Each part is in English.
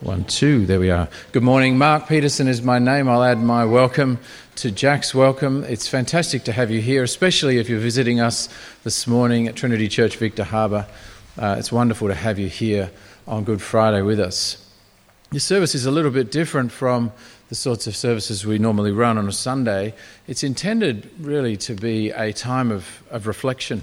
One, two, there we are. Good morning. Mark Peterson is my name. I'll add my welcome to Jack's welcome. It's fantastic to have you here, especially if you're visiting us this morning at Trinity Church, Victor Harbour. It's wonderful to have you here on Good Friday with us. This service is a little bit different from the sorts of services we normally run on a Sunday. It's intended really to be a time of reflection,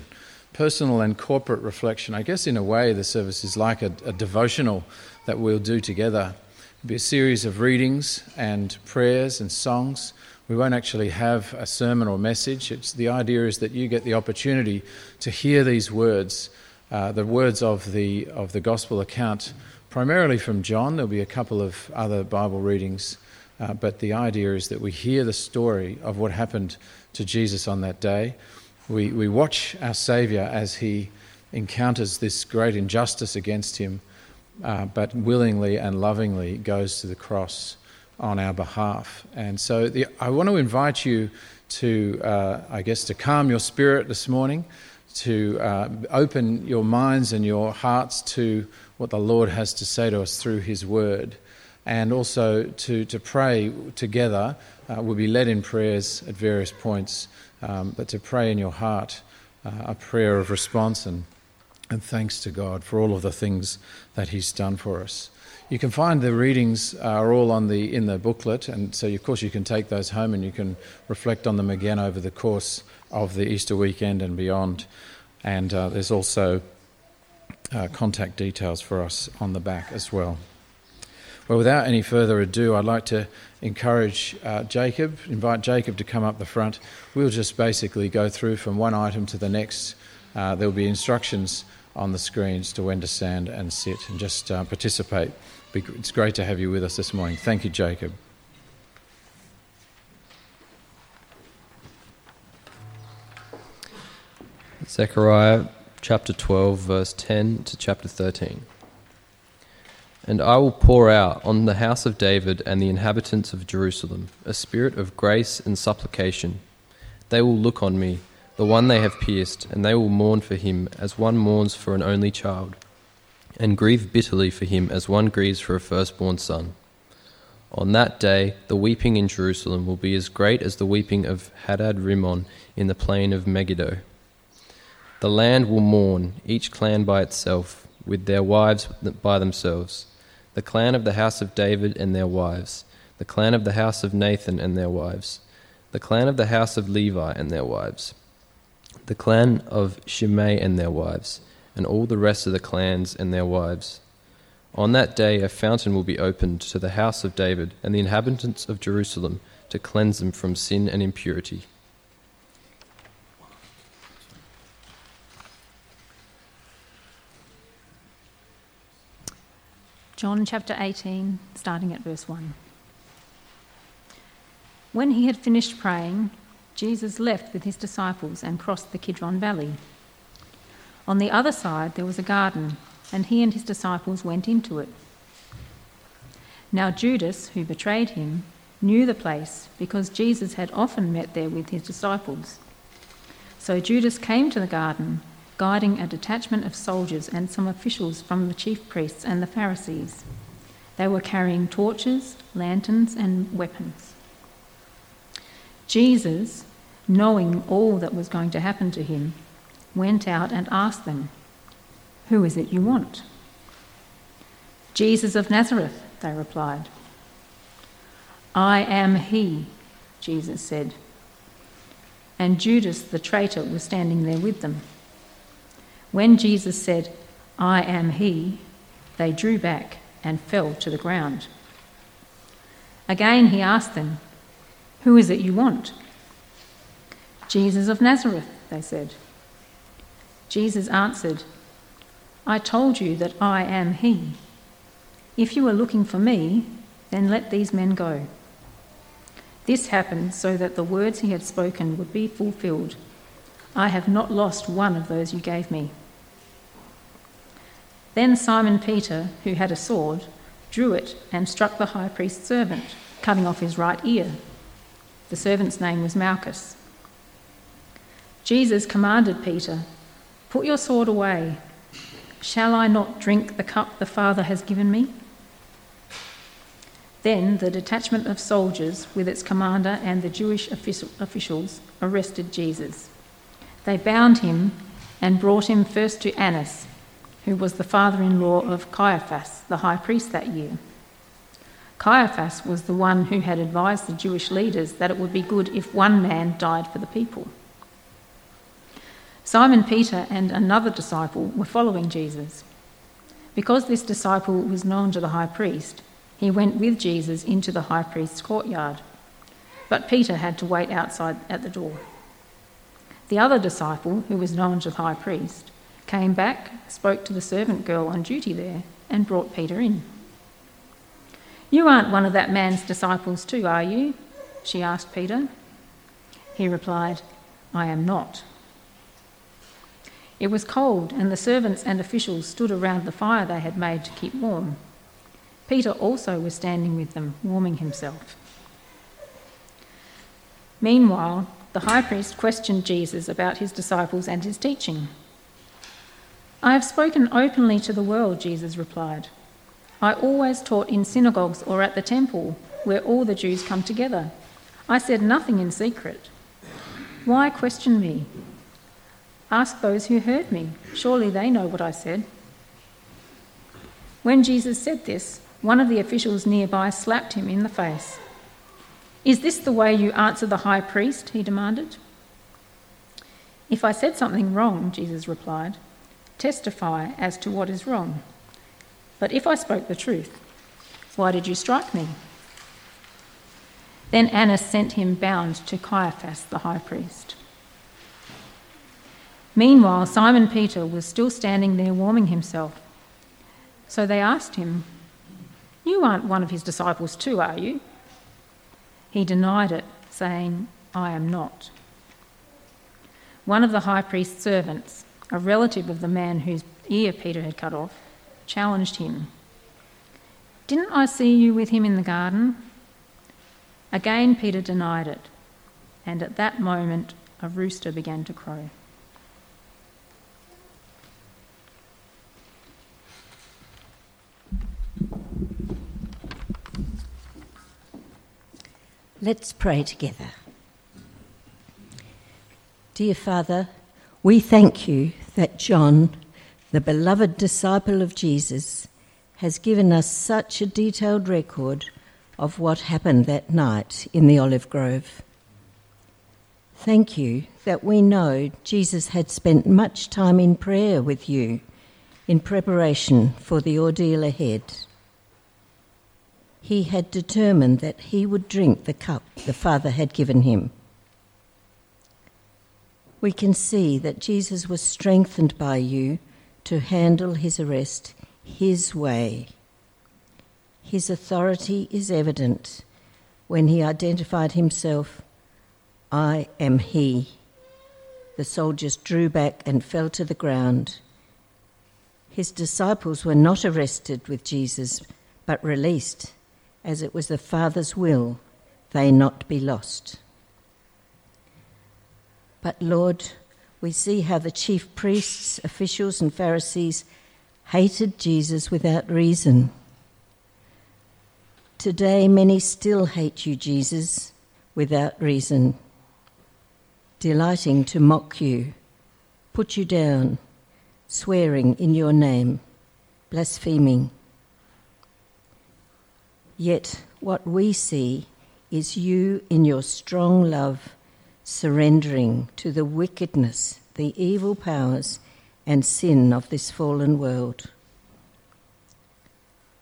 personal and corporate reflection. I guess in a way the service is like a devotional that we'll do together. It'll be a series of readings and prayers and songs. We won't actually have a sermon or message. The idea is that you get the opportunity to hear these words, the words of the gospel account, primarily from John. There'll be a couple of other Bible readings, but the idea is that we hear the story of what happened to Jesus on that day. We watch our Saviour as he encounters this great injustice against him, but willingly and lovingly goes to the cross on our behalf. And so I want to invite you to, to calm your spirit this morning, to open your minds and your hearts to what the Lord has to say to us through his word, and also to pray together. We'll be led in prayers at various points, but to pray in your heart a prayer of response and thanks to God for all of the things that he's done for us. You can find the readings are all in the booklet, and so of course you can take those home and you can reflect on them again over the course of the Easter weekend and beyond. And there's also contact details for us on the back as well. Well, without any further ado, I'd like to invite Jacob to come up the front. We'll just basically go through from one item to the next. There'll be instructions on the screens to when to stand and sit and just participate. It's great to have you with us this morning. Thank you, Jacob. Zechariah chapter 12, verse 10 to chapter 13. And I will pour out on the house of David and the inhabitants of Jerusalem a spirit of grace and supplication. They will look on me, the one they have pierced, and they will mourn for him as one mourns for an only child, and grieve bitterly for him as one grieves for a firstborn son. On that day, the weeping in Jerusalem will be as great as the weeping of Hadad-Rimon in the plain of Megiddo. The land will mourn, each clan by itself, with their wives by themselves, the clan of the house of David and their wives, the clan of the house of Nathan and their wives, the clan of the house of Levi and their wives, the clan of Shimei and their wives, and all the rest of the clans and their wives. On that day a fountain will be opened to the house of David and the inhabitants of Jerusalem to cleanse them from sin and impurity. John chapter 18, starting at verse 1. When he had finished praying, Jesus left with his disciples and crossed the Kidron Valley. On the other side there was a garden, and he and his disciples went into it. Now Judas, who betrayed him, knew the place, because Jesus had often met there with his disciples. So Judas came to the garden, guiding a detachment of soldiers and some officials from the chief priests and the Pharisees. They were carrying torches, lanterns, and weapons. Jesus, knowing all that was going to happen to him, went out and asked them, "Who is it you want?" "Jesus of Nazareth," they replied. "I am he," Jesus said. And Judas the traitor was standing there with them. When Jesus said, "I am he," they drew back and fell to the ground. Again he asked them, "Who is it you want?" "Jesus of Nazareth," they said. Jesus answered, "I told you that I am he. If you are looking for me, then let these men go." This happened so that the words he had spoken would be fulfilled. "I have not lost one of those you gave me." Then Simon Peter, who had a sword, drew it and struck the high priest's servant, cutting off his right ear. The servant's name was Malchus. Jesus commanded Peter, "Put your sword away. Shall I not drink the cup the Father has given me?" Then the detachment of soldiers with its commander and the Jewish officials arrested Jesus. They bound him and brought him first to Annas, who was the father-in-law of Caiaphas, the high priest that year. Caiaphas was the one who had advised the Jewish leaders that it would be good if one man died for the people. Simon Peter and another disciple were following Jesus. Because this disciple was known to the high priest, he went with Jesus into the high priest's courtyard, but Peter had to wait outside at the door. The other disciple, who was known to the high priest, came back, spoke to the servant girl on duty there, and brought Peter in. "You aren't one of that man's disciples too, are you?" she asked Peter. He replied, "I am not." It was cold, and the servants and officials stood around the fire they had made to keep warm. Peter also was standing with them, warming himself. Meanwhile, the high priest questioned Jesus about his disciples and his teaching. "I have spoken openly to the world," Jesus replied. "I always taught in synagogues or at the temple, where all the Jews come together. I said nothing in secret. Why question me? Ask those who heard me. Surely they know what I said." When Jesus said this, one of the officials nearby slapped him in the face. "Is this the way you answer the high priest?" he demanded. "If I said something wrong," Jesus replied, "testify as to what is wrong. But if I spoke the truth, why did you strike me?" Then Annas sent him bound to Caiaphas, the high priest. Meanwhile, Simon Peter was still standing there warming himself. So they asked him, "You aren't one of his disciples too, are you?" He denied it, saying, "I am not." One of the high priest's servants, a relative of the man whose ear Peter had cut off, challenged him. "Didn't I see you with him in the garden?" Again, Peter denied it, and at that moment, a rooster began to crow. Let's pray together. Dear Father, we thank you that John, the beloved disciple of Jesus, has given us such a detailed record of what happened that night in the olive grove. Thank you that we know Jesus had spent much time in prayer with you in preparation for the ordeal ahead. He had determined that he would drink the cup the Father had given him. We can see that Jesus was strengthened by you to handle his arrest his way. His authority is evident when he identified himself, "I am he." The soldiers drew back and fell to the ground. His disciples were not arrested with Jesus, but released, as it was the Father's will they not be lost. But Lord, we see how the chief priests, officials and Pharisees hated Jesus without reason. Today many still hate you, Jesus, without reason, delighting to mock you, put you down, swearing in your name, blaspheming. Yet what we see is you in your strong love surrendering to the wickedness, the evil powers and sin of this fallen world.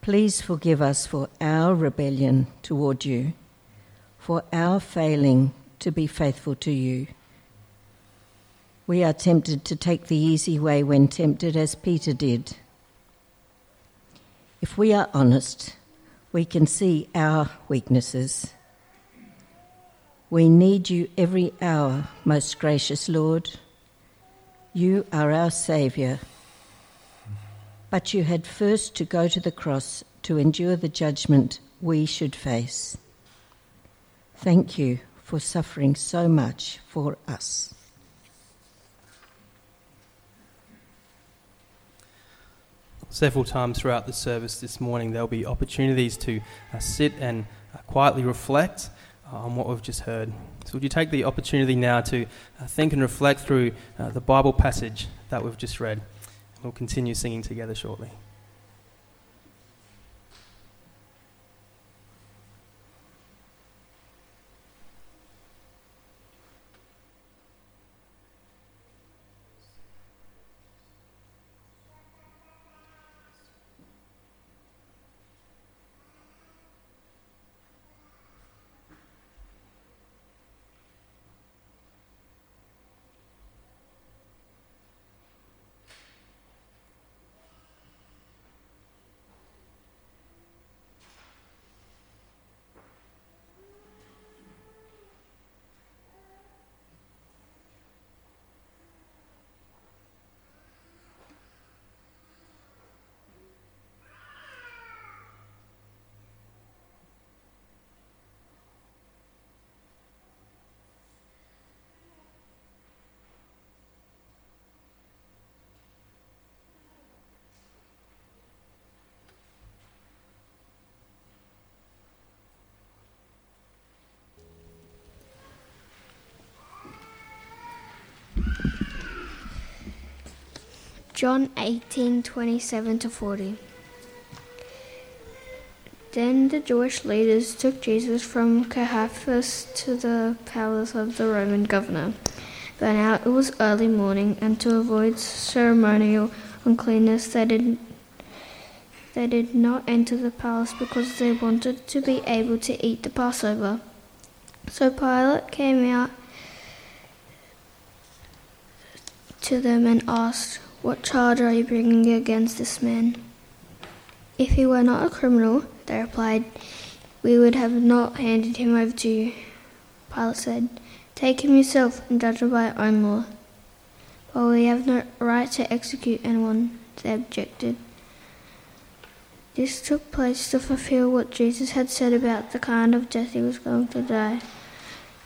Please forgive us for our rebellion toward you, for our failing to be faithful to you. We are tempted to take the easy way when tempted, as Peter did. If we are honest, we can see our weaknesses. We need you every hour, most gracious Lord. You are our Saviour. But you had first to go to the cross to endure the judgment we should face. Thank you for suffering so much for us. Several times throughout the service this morning, there'll be opportunities to sit and quietly reflect on what we've just heard. So would you take the opportunity now to think and reflect through the Bible passage that we've just read? We'll continue singing together shortly. John 18:27-40. Then the Jewish leaders took Jesus from Caiaphas to the palace of the Roman governor. But now it was early morning, and to avoid ceremonial uncleanness, they did not enter the palace because they wanted to be able to eat the Passover. So Pilate came out to them and asked, "What charge are you bringing against this man?" "If he were not a criminal," they replied, "we would have not handed him over to you." Pilate said, "Take him yourself and judge him by your own law." "But we have no right to execute anyone," they objected. This took place to fulfill what Jesus had said about the kind of death he was going to die.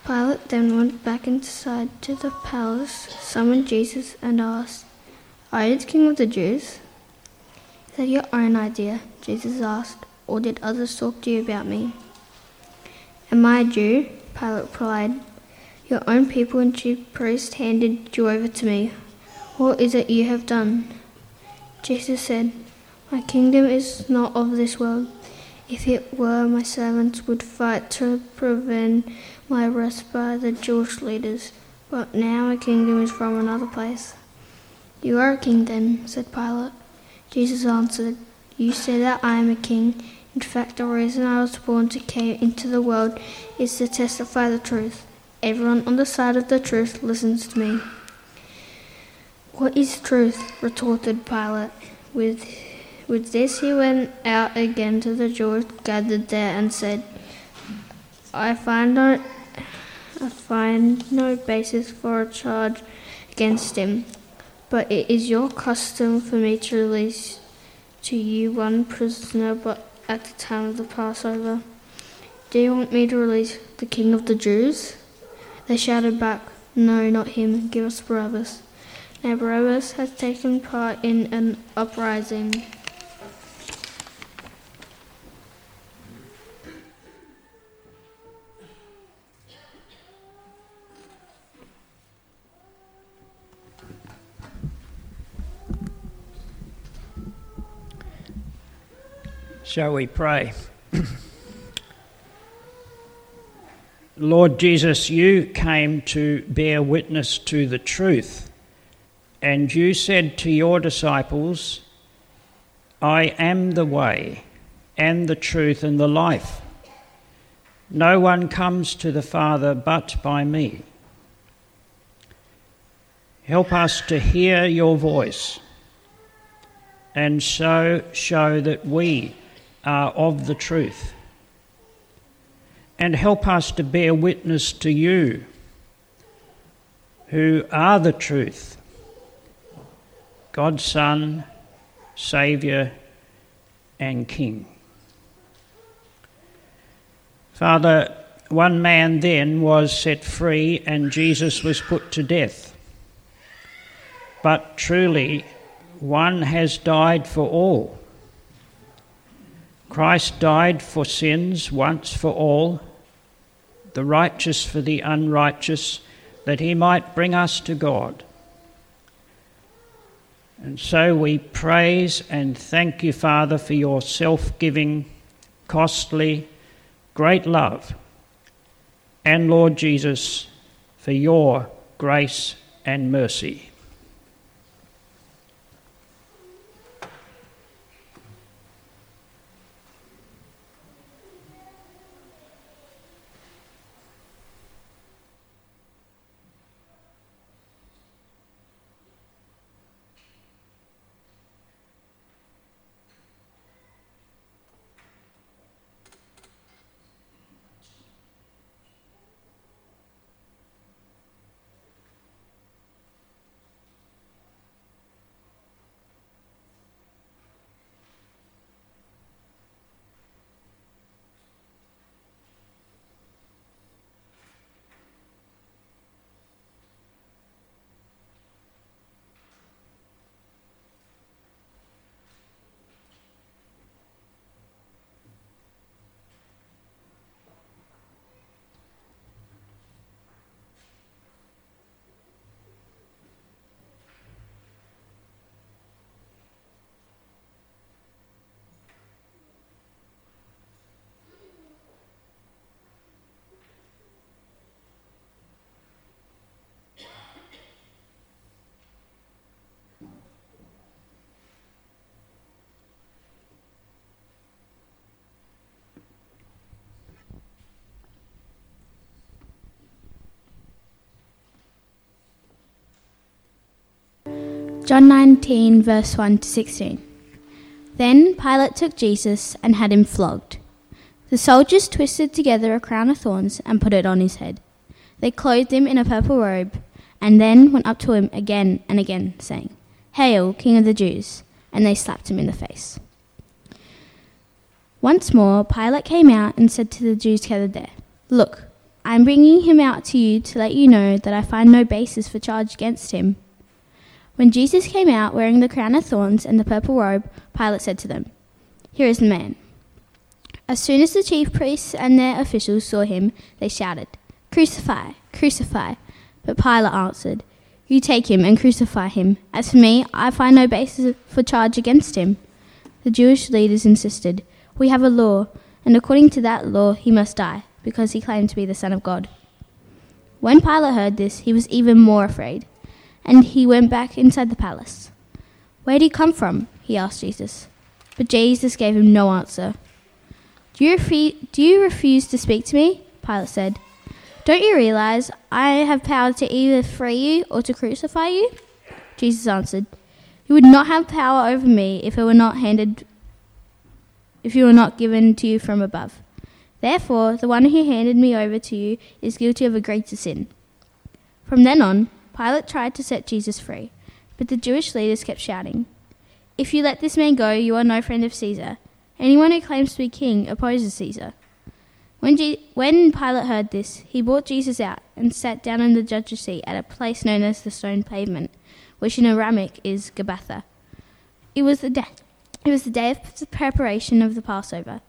Pilate then went back inside to the palace, summoned Jesus, and asked, "Are you the king of the Jews?" "Is that your own idea?" Jesus asked, "or did others talk to you about me?" "Am I a Jew?" Pilate replied. "Your own people and chief priests handed you over to me. What is it you have done?" Jesus said, "My kingdom is not of this world. If it were, my servants would fight to prevent my arrest by the Jewish leaders, but now my kingdom is from another place." "You are a king then," said Pilate. Jesus answered, "You say that I am a king. In fact, the reason I was born to came into the world is to testify the truth. Everyone on the side of the truth listens to me." "What is truth?" retorted Pilate. With this he went out again to the Jews gathered there and said, I find no basis for a charge against him. But it is your custom for me to release to you one prisoner but at the time of the Passover. Do you want me to release the king of the Jews?" They shouted back, "No, not him. Give us Barabbas." Now Barabbas had taken part in an uprising. Shall we pray? Lord Jesus, you came to bear witness to the truth, and you said to your disciples, "I am the way and the truth and the life. No one comes to the Father but by me." Help us to hear your voice, and so show that we are of the truth. And help us to bear witness to you, who are the truth, God's Son, Saviour and King. Father, one man then was set free and Jesus was put to death. But truly one has died for all. Christ died for sins once for all, the righteous for the unrighteous, that he might bring us to God. And so we praise and thank you, Father, for your self-giving, costly, great love, and Lord Jesus, for your grace and mercy. John 19, verse 1 to 16. Then Pilate took Jesus and had him flogged. The soldiers twisted together a crown of thorns and put it on his head. They clothed him in a purple robe and then went up to him again and again, saying, "Hail, King of the Jews!" And they slapped him in the face. Once more, Pilate came out and said to the Jews gathered there, "Look, I am bringing him out to you to let you know that I find no basis for charge against him." When Jesus came out wearing the crown of thorns and the purple robe, Pilate said to them, "Here is the man." As soon as the chief priests and their officials saw him, they shouted, "Crucify, crucify." But Pilate answered, "You take him and crucify him. As for me, I find no basis for charge against him." The Jewish leaders insisted, "We have a law, and according to that law he must die, because he claimed to be the Son of God." When Pilate heard this, he was even more afraid. And he went back inside the palace. "Where did he come from?" he asked Jesus. But Jesus gave him no answer. Do you refuse to speak to me?" Pilate said. "Don't you realize I have power to either free you or to crucify you?" Jesus answered, "You would not have power over me if you were not given to you from above. Therefore, the one who handed me over to you is guilty of a greater sin." From then on, Pilate tried to set Jesus free, but the Jewish leaders kept shouting, "If you let this man go, you are no friend of Caesar. Anyone who claims to be king opposes Caesar." When Pilate heard this, he brought Jesus out and sat down in the judge's seat at a place known as the Stone Pavement, which in Aramaic is Gabbatha. It was the day of preparation of the Passover.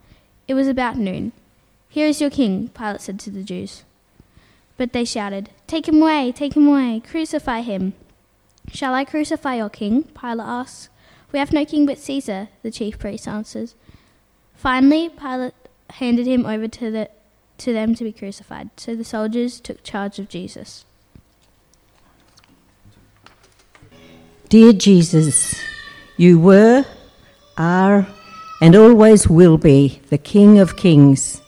It was about noon. "Here is your king," Pilate said to the Jews. But they shouted, "Take him away, crucify him." "Shall I crucify your king?" Pilate asks. "We have no king but Caesar," the chief priest answers. Finally, Pilate handed him over to them to be crucified. So the soldiers took charge of Jesus. Dear Jesus, you were, are, and always will be the King of Kings.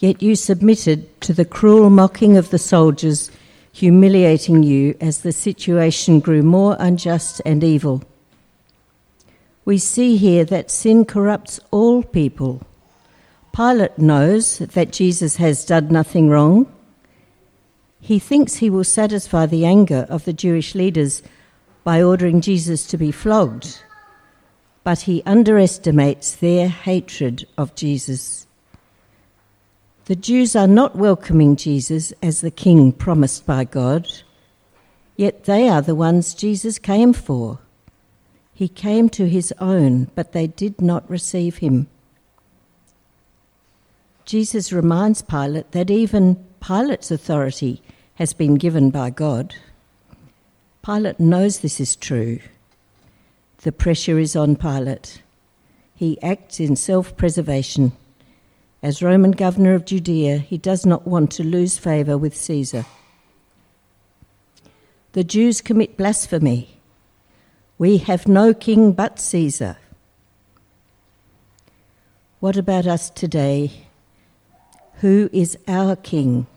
Yet you submitted to the cruel mocking of the soldiers, humiliating you as the situation grew more unjust and evil. We see here that sin corrupts all people. Pilate knows that Jesus has done nothing wrong. He thinks he will satisfy the anger of the Jewish leaders by ordering Jesus to be flogged, but he underestimates their hatred of Jesus. The Jews are not welcoming Jesus as the king promised by God, yet they are the ones Jesus came for. He came to his own, but they did not receive him. Jesus reminds Pilate that even Pilate's authority has been given by God. Pilate knows this is true. The pressure is on Pilate. He acts in self-preservation. As Roman governor of Judea, he does not want to lose favour with Caesar. The Jews commit blasphemy. We have no king but Caesar. What about us today? Who is our king?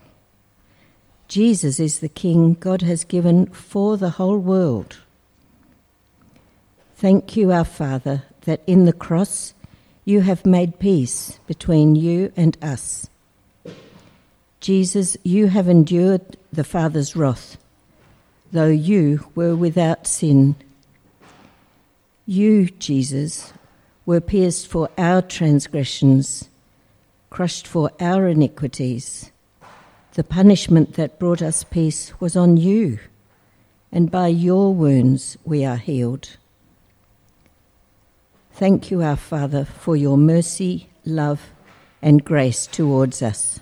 Jesus is the king God has given for the whole world. Thank you, our Father, that in the cross you have made peace between you and us. Jesus, you have endured the Father's wrath, though you were without sin. You, Jesus, were pierced for our transgressions, crushed for our iniquities. The punishment that brought us peace was on you, and by your wounds we are healed. Thank you, our Father, for your mercy, love, and grace towards us.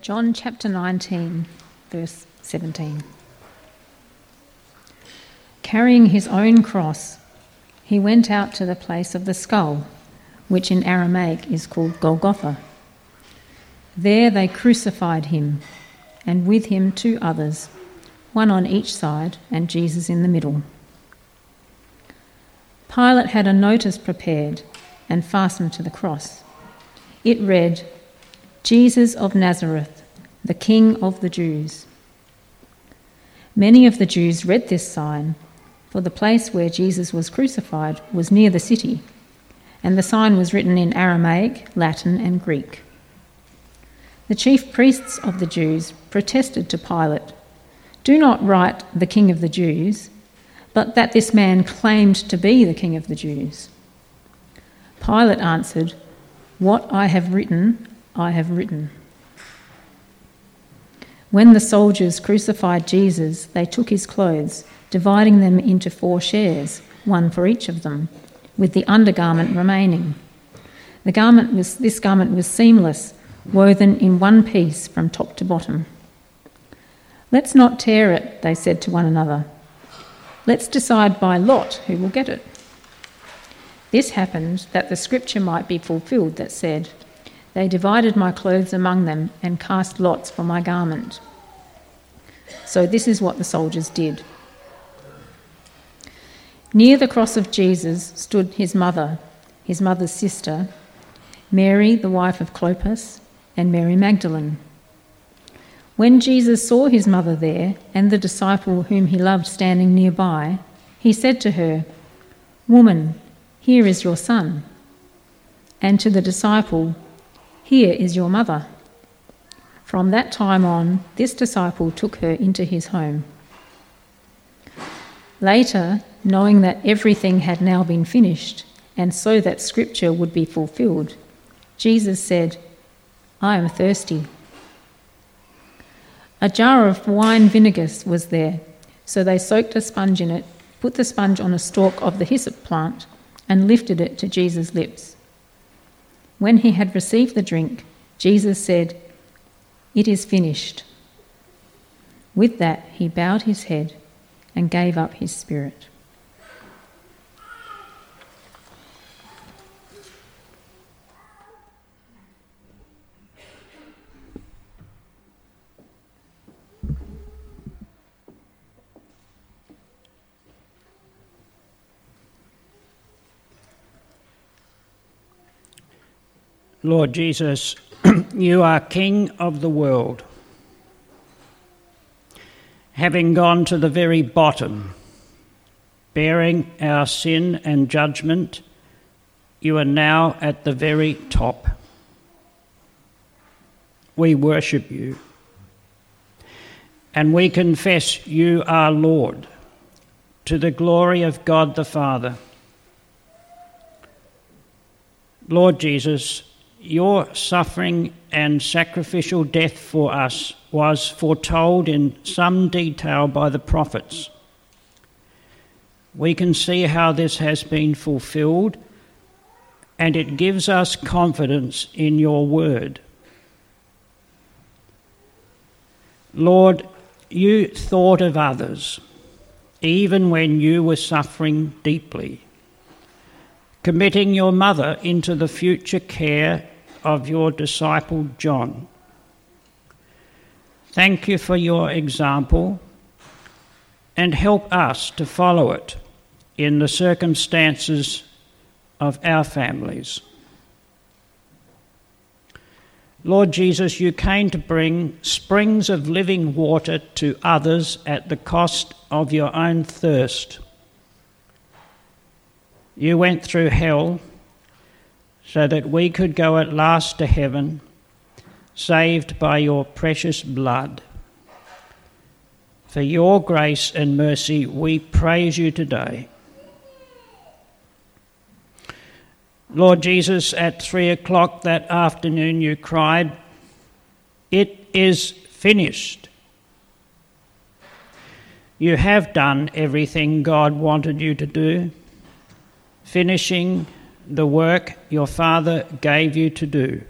John chapter 19, verse 17. Carrying his own cross, he went out to the place of the skull, which in Aramaic is called Golgotha. There they crucified him, and with him two others, one on each side and Jesus in the middle. Pilate had a notice prepared and fastened to the cross. It read, Jesus of Nazareth, the King of the Jews. Many of the Jews read this sign, for the place where Jesus was crucified was near the city, and the sign was written in Aramaic, Latin, and Greek. The chief priests of the Jews protested to Pilate, "Do not write the King of the Jews, but that this man claimed to be the King of the Jews." Pilate answered, "What I have written, I have written." When the soldiers crucified Jesus, they took his clothes, dividing them into 4 shares, one for each of them, with the undergarment remaining. This garment was seamless, woven in one piece from top to bottom. "Let's not tear it," they said to one another. "Let's decide by lot who will get it." This happened that the scripture might be fulfilled that said, "They divided my clothes among them and cast lots for my garment." So this is what the soldiers did. Near the cross of Jesus stood his mother, his mother's sister, Mary, the wife of Clopas, and Mary Magdalene. When Jesus saw his mother there and the disciple whom he loved standing nearby, he said to her, "Woman, here is your son." And to the disciple, "Here is your mother." From that time on, this disciple took her into his home. Later, knowing that everything had now been finished, and so that Scripture would be fulfilled, Jesus said, "I am thirsty." A jar of wine vinegar was there, so they soaked a sponge in it, put the sponge on a stalk of the hyssop plant, and lifted it to Jesus' lips. When he had received the drink, Jesus said, "It is finished." With that, he bowed his head and gave up his spirit. Lord Jesus, you are King of the world. Having gone to the very bottom, bearing our sin and judgment, you are now at the very top. We worship you, and we confess you are Lord, to the glory of God the Father. Lord Jesus, your suffering and sacrificial death for us was foretold in some detail by the prophets. We can see how this has been fulfilled, and it gives us confidence in your word. Lord, you thought of others, even when you were suffering deeply, committing your mother into the future care of your disciple John. Thank you for your example, and help us to follow it in the circumstances of our families. Lord Jesus, you came to bring springs of living water to others at the cost of your own thirst. You went through hell so that we could go at last to heaven, saved by your precious blood. For your grace and mercy, we praise you today. Lord Jesus, at 3:00 that afternoon you cried, "It is finished." You have done everything God wanted you to do, finishing the work your Father gave you to do,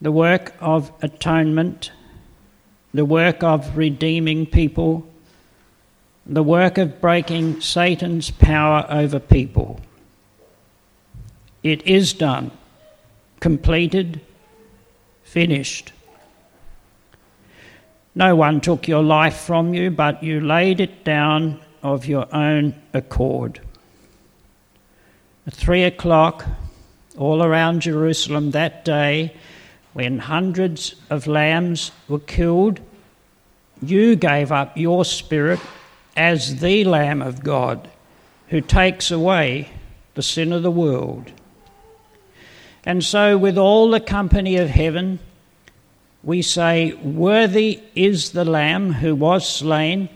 the work of atonement, the work of redeeming people, the work of breaking Satan's power over people. It is done, completed, finished. No one took your life from you, but you laid it down of your own accord. At 3:00, all around Jerusalem that day, when hundreds of lambs were killed, you gave up your spirit as the Lamb of God who takes away the sin of the world. And so with all the company of heaven, we say, "Worthy is the Lamb who was slain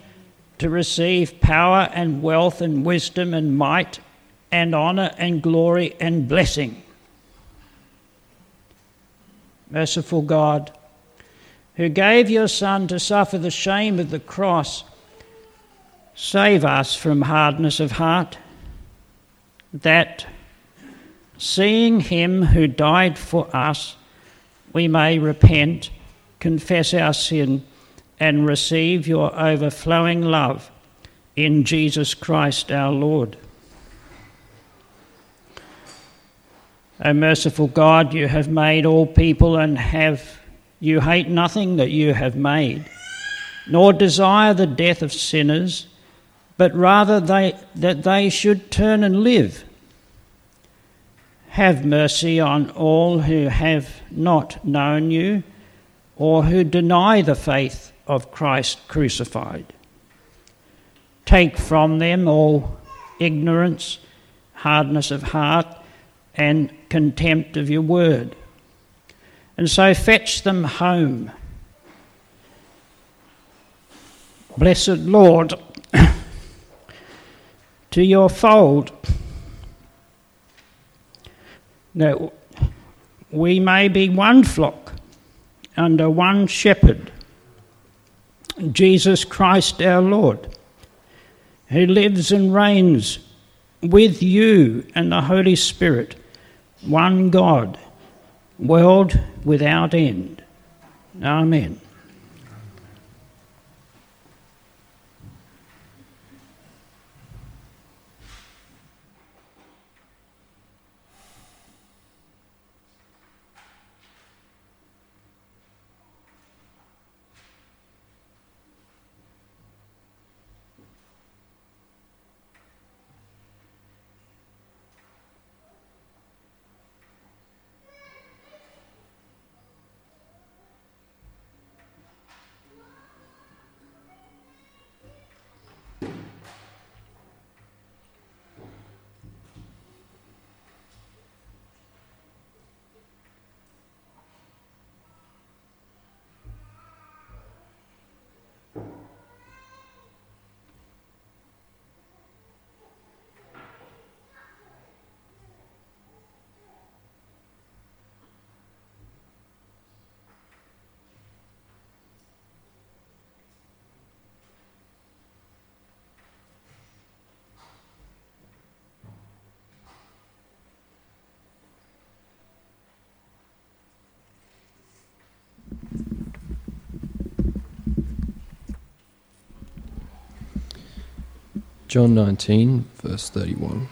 to receive power and wealth and wisdom and might and honour and glory and blessing." Merciful God, who gave your Son to suffer the shame of the cross, save us from hardness of heart, that, seeing him who died for us, we may repent, confess our sin, and receive your overflowing love in Jesus Christ our Lord. O merciful God, you have made all people, and you hate nothing that you have made, nor desire the death of sinners, but rather that they should turn and live. Have mercy on all who have not known you, or who deny the faith of Christ crucified. Take from them all ignorance, hardness of heart, and contempt of your word, and so fetch them home. Blessed Lord, to your fold, that we may be one flock under one shepherd, Jesus Christ our Lord, who lives and reigns with you and the Holy Spirit, one God, world without end. Amen. John 19, verse 31.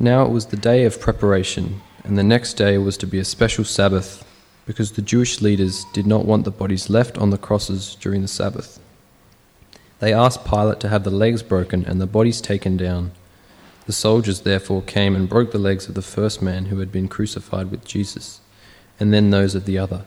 Now it was the day of preparation, and the next day was to be a special Sabbath, because the Jewish leaders did not want the bodies left on the crosses during the Sabbath. They asked Pilate to have the legs broken and the bodies taken down. The soldiers therefore came and broke the legs of the first man who had been crucified with Jesus, and then those of the other.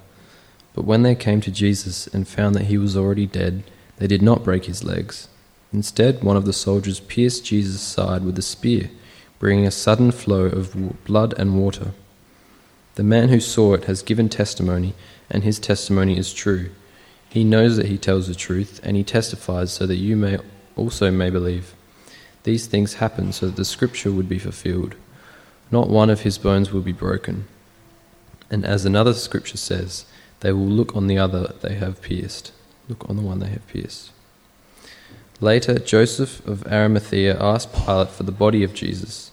But when they came to Jesus and found that he was already dead, they did not break his legs. Instead, one of the soldiers pierced Jesus' side with a spear, bringing a sudden flow of blood and water. The man who saw it has given testimony, and his testimony is true. He knows that he tells the truth, and he testifies so that you may also may believe. These things happened so that the scripture would be fulfilled. Not one of his bones will be broken. And as another scripture says, they will look on the other they have pierced. Look on the one they have pierced. Later, Joseph of Arimathea asked Pilate for the body of Jesus.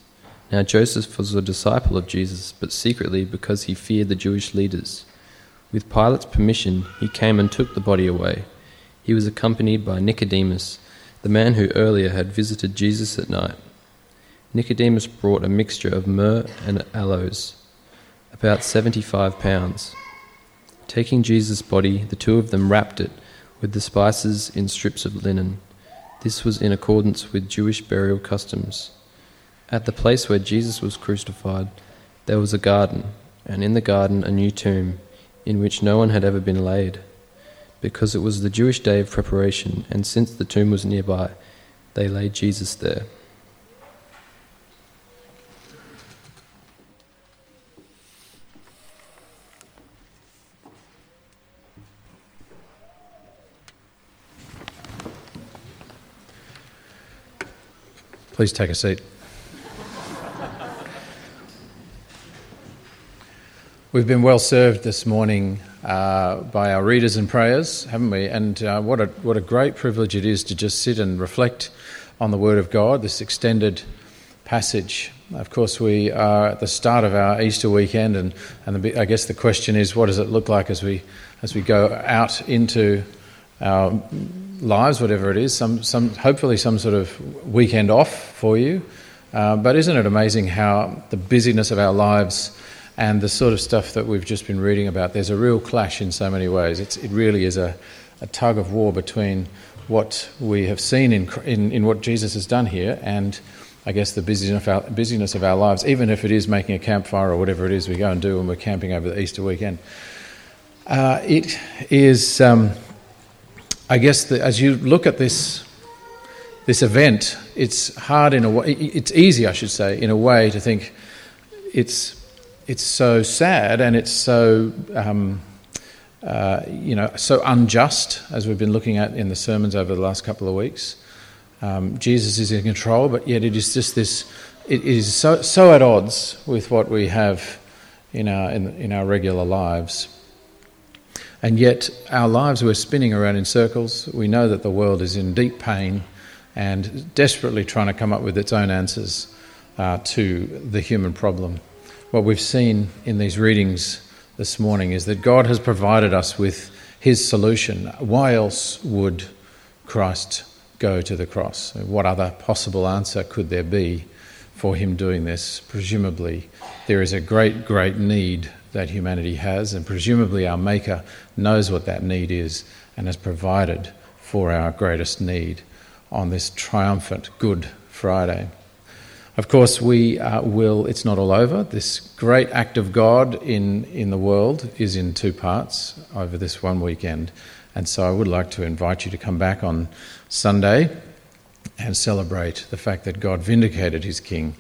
Now Joseph was a disciple of Jesus, but secretly because he feared the Jewish leaders. With Pilate's permission, he came and took the body away. He was accompanied by Nicodemus, the man who earlier had visited Jesus at night. Nicodemus brought a mixture of myrrh and aloes, about 75 pounds. Taking Jesus' body, the two of them wrapped it with the spices in strips of linen. This was in accordance with Jewish burial customs. At the place where Jesus was crucified, there was a garden, and in the garden a new tomb, in which no one had ever been laid. Because it was the Jewish day of preparation, and since the tomb was nearby, they laid Jesus there. Please take a seat. We've been well served this morning by our readers and prayers, haven't we? And what a great privilege it is to just sit and reflect on the Word of God, this extended passage. Of course, we are at the start of our Easter weekend, and I guess the question is, what does it look like as we go out into our lives, whatever it is, hopefully some sort of weekend off for you. But isn't it amazing how the busyness of our lives and the sort of stuff that we've just been reading about, there's a real clash in so many ways. It really is a tug of war between what we have seen in what Jesus has done here and I guess the busyness of our lives, even if it is making a campfire or whatever it is we go and do when we're camping over the Easter weekend. It is... I guess as you look at this event, it's hard in a way. It's easy, I should say, in a way, to think it's it's so sad, and it's so so unjust, as we've been looking at in the sermons over the last couple of weeks. Jesus is in control, but yet it is just this. It is so at odds with what we have in our regular lives. And yet our lives we're spinning around in circles. We know that the world is in deep pain and desperately trying to come up with its own answers to the human problem. What we've seen in these readings this morning is that God has provided us with his solution. Why else would Christ go to the cross? What other possible answer could there be for him doing this? Presumably there is a great, great need that humanity has, and presumably our Maker knows what that need is and has provided for our greatest need on this triumphant Good Friday. Of course, it's not all over. This great act of God in the world is in two parts over this one weekend. And so I would like to invite you to come back on Sunday and celebrate the fact that God vindicated his king.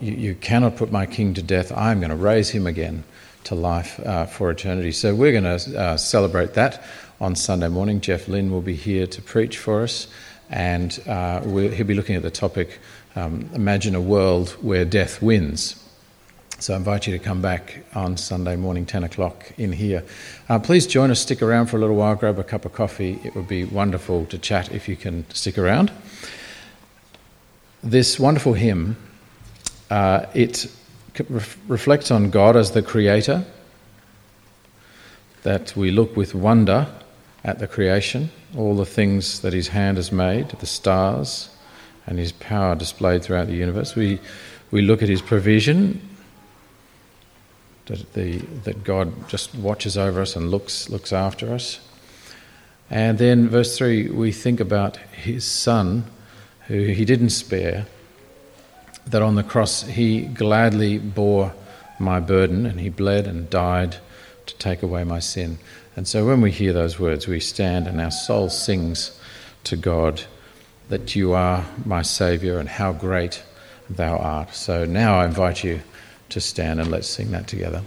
You cannot put my king to death. I'm going to raise him again to life for eternity. So we're going to celebrate that on Sunday morning. Jeff Lynn will be here to preach for us, and he'll be looking at the topic, imagine a world where death wins. So I invite you to come back on Sunday morning, 10 o'clock in here. Please join us, stick around for a little while, grab a cup of coffee. It would be wonderful to chat if you can stick around. This wonderful hymn, it reflects on God as the creator, that we look with wonder at the creation, all the things that his hand has made, the stars and his power displayed throughout the universe. We look at his provision, that God just watches over us and looks after us. And then verse 3, we think about his son, who he didn't spare, that on the cross he gladly bore my burden, and he bled and died to take away my sin. And so when we hear those words, we stand and our soul sings to God that you are my Saviour and how great thou art. So now I invite you to stand, and let's sing that together.